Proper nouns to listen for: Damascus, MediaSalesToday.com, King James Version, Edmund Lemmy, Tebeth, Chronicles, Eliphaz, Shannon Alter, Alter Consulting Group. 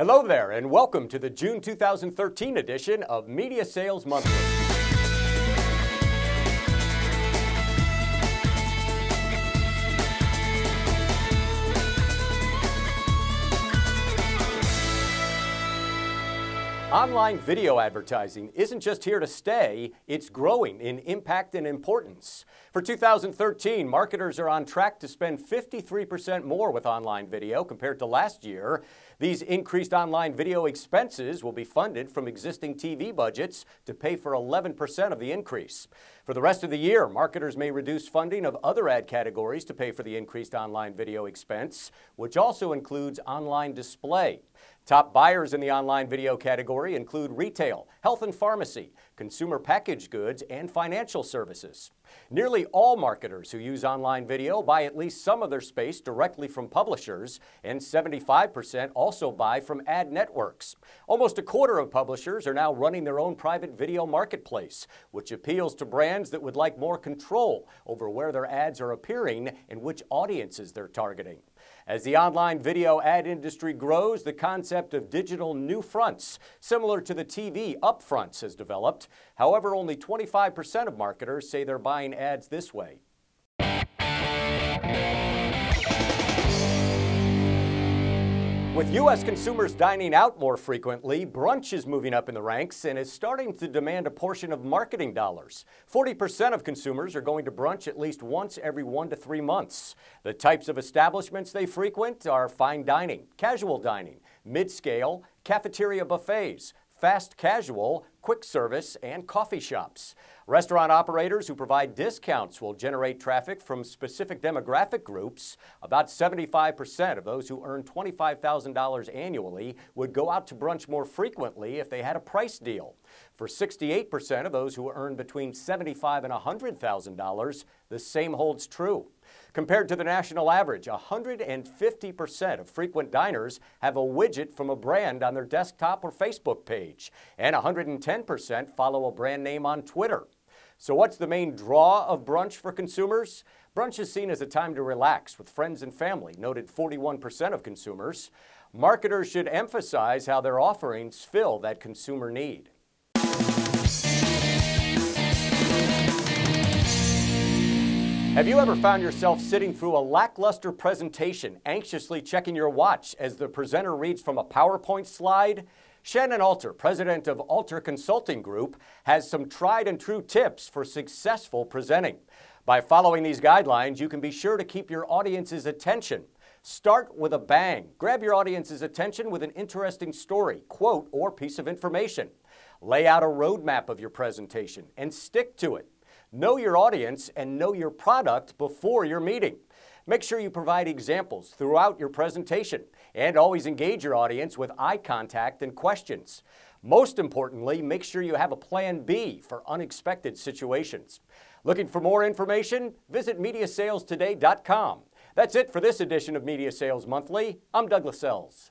Hello there, and welcome to the June 2013 edition of Media Sales Monthly. Online video advertising isn't just here to stay, it's growing in impact and importance. For 2013, marketers are on track to spend 53% more with online video compared to last year. These increased online video expenses will be funded from existing TV budgets to pay for 11% of the increase. For the rest of the year, marketers may reduce funding of other ad categories to pay for the increased online video expense, which also includes online display. Top buyers in the online video category include retail, health and pharmacy, consumer packaged goods, and financial services. Nearly all marketers who use online video buy at least some of their space directly from publishers, and 75% also buy from ad networks. Almost a quarter of publishers are now running their own private video marketplace, which appeals to brands that would like more control over where their ads are appearing and which audiences they're targeting. As the online video ad industry grows, the concept of digital new fronts, similar to the TV upfronts, has developed. However, only 25% of marketers say they're buying ads this way. With U.S. consumers dining out more frequently, brunch is moving up in the ranks and is starting to demand a portion of marketing dollars. 40% of consumers are going to brunch at least once every 1 to 3 months. The types of establishments they frequent are fine dining, casual dining, mid-scale, cafeteria buffets, fast casual, quick service, and coffee shops. Restaurant operators who provide discounts will generate traffic from specific demographic groups. About 75% of those who earn $25,000 annually would go out to brunch more frequently if they had a price deal. For 68% of those who earn between $75,000 and $100,000, the same holds true. Compared to the national average, 150% of frequent diners have a widget from a brand on their desktop or Facebook page, and 110% follow a brand name on Twitter. So what's the main draw of brunch for consumers? Brunch is seen as a time to relax with friends and family, noted 41% of consumers. Marketers should emphasize how their offerings fill that consumer need. Have you ever found yourself sitting through a lackluster presentation, anxiously checking your watch as the presenter reads from a PowerPoint slide? Shannon Alter, president of Alter Consulting Group, has some tried and true tips for successful presenting. By following these guidelines, you can be sure to keep your audience's attention. Start with a bang. Grab your audience's attention with an interesting story, quote, or piece of information. Lay out a roadmap of your presentation and stick to it. Know your audience and know your product before your meeting. Make sure you provide examples throughout your presentation and always engage your audience with eye contact and questions. Most importantly, make sure you have a plan B for unexpected situations. Looking for more information? Visit MediaSalesToday.com. That's it for this edition of Media Sales Monthly. I'm Douglas Sells.